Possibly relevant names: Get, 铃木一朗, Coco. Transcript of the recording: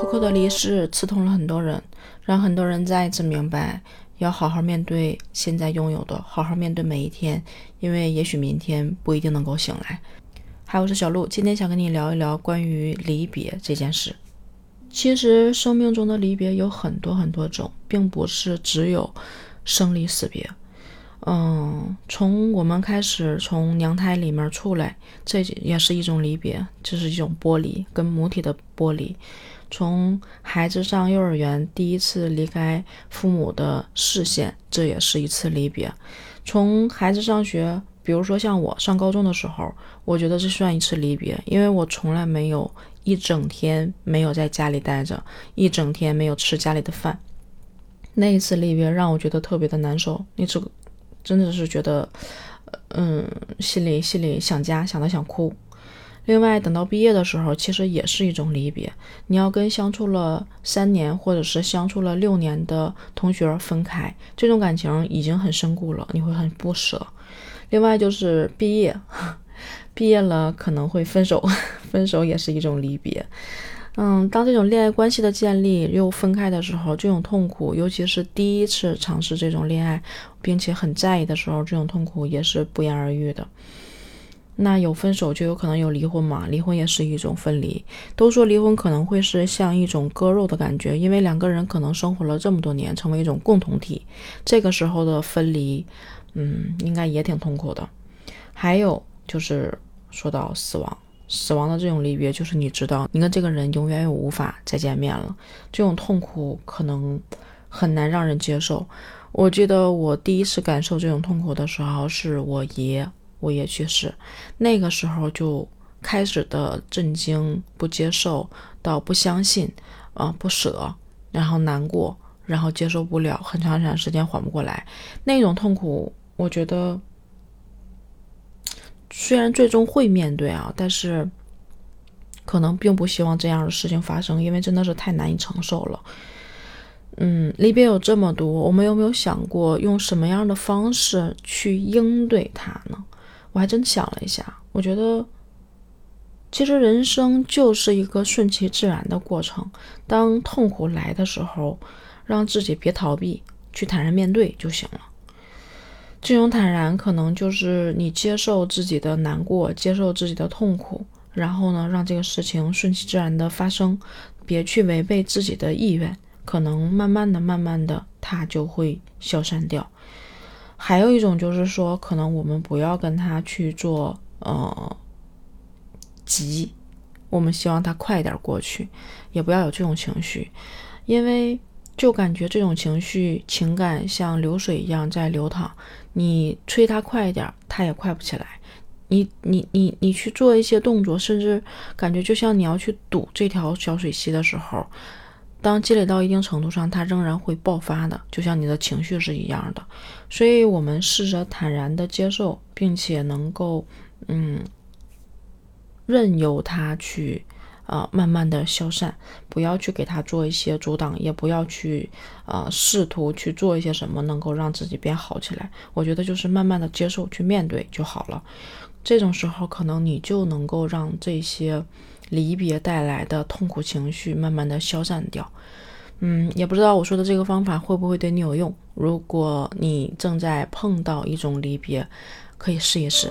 Coco 的离世刺痛了很多人，让很多人再一次明白要好好面对现在拥有的，好好面对每一天，因为也许明天不一定能够醒来。嗨，我是小鹿，今天想跟你聊一聊关于离别这件事。其实生命中的离别有很多很多种，并不是只有生离死别。从我们开始从娘胎里面出来，这也是一种离别，这是一种剥离，跟母体的剥离。从孩子上幼儿园第一次离开父母的视线，这也是一次离别。从孩子上学，比如说像我上高中的时候，我觉得这算一次离别，因为我从来没有一整天没有在家里待着，一整天没有吃家里的饭。那一次离别让我觉得特别的难受，你这个真的是觉得心里想家，想到想哭。另外等到毕业的时候，其实也是一种离别，你要跟相处了3年或者是相处了6年的同学分开，这种感情已经很深固了，你会很不舍。另外就是毕业了可能会分手也是一种离别。当这种恋爱关系的建立又分开的时候，这种痛苦，尤其是第一次尝试这种恋爱并且很在意的时候，这种痛苦也是不言而喻的。那有分手就有可能有离婚嘛，离婚也是一种分离。都说离婚可能会是像一种割肉的感觉，因为两个人可能生活了这么多年，成为一种共同体，这个时候的分离应该也挺痛苦的。还有就是说到死亡的这种离别，就是你知道你跟这个人永远也无法再见面了，这种痛苦可能很难让人接受。我记得我第一次感受这种痛苦的时候是我爷去世，那个时候就开始的震惊、不接受到不相信、不舍，然后难过，然后接受不了，很长很长时间缓不过来。那种痛苦我觉得虽然最终会面对但是可能并不希望这样的事情发生，因为真的是太难以承受了。离别有这么多，我们有没有想过用什么样的方式去应对它呢？我还真想了一下，我觉得其实人生就是一个顺其自然的过程，当痛苦来的时候，让自己别逃避，去坦然面对就行了。这种坦然可能就是你接受自己的难过，接受自己的痛苦，然后呢让这个事情顺其自然的发生，别去违背自己的意愿，可能慢慢的它就会消散掉。还有一种就是说，可能我们不要跟它去做急，我们希望它快点过去，也不要有这种情绪，因为就感觉这种情绪情感像流水一样在流淌，你催它快一点它也快不起来，你去做一些动作，甚至感觉就像你要去堵这条小水溪的时候，当积累到一定程度上它仍然会爆发的，就像你的情绪是一样的。所以我们试着坦然的接受，并且能够任由它去慢慢的消散，不要去给他做一些阻挡，也不要去试图去做一些什么能够让自己变好起来。我觉得就是慢慢的接受，去面对就好了。这种时候可能你就能够让这些离别带来的痛苦情绪慢慢的消散掉。也不知道我说的这个方法会不会对你有用，如果你正在碰到一种离别，可以试一试。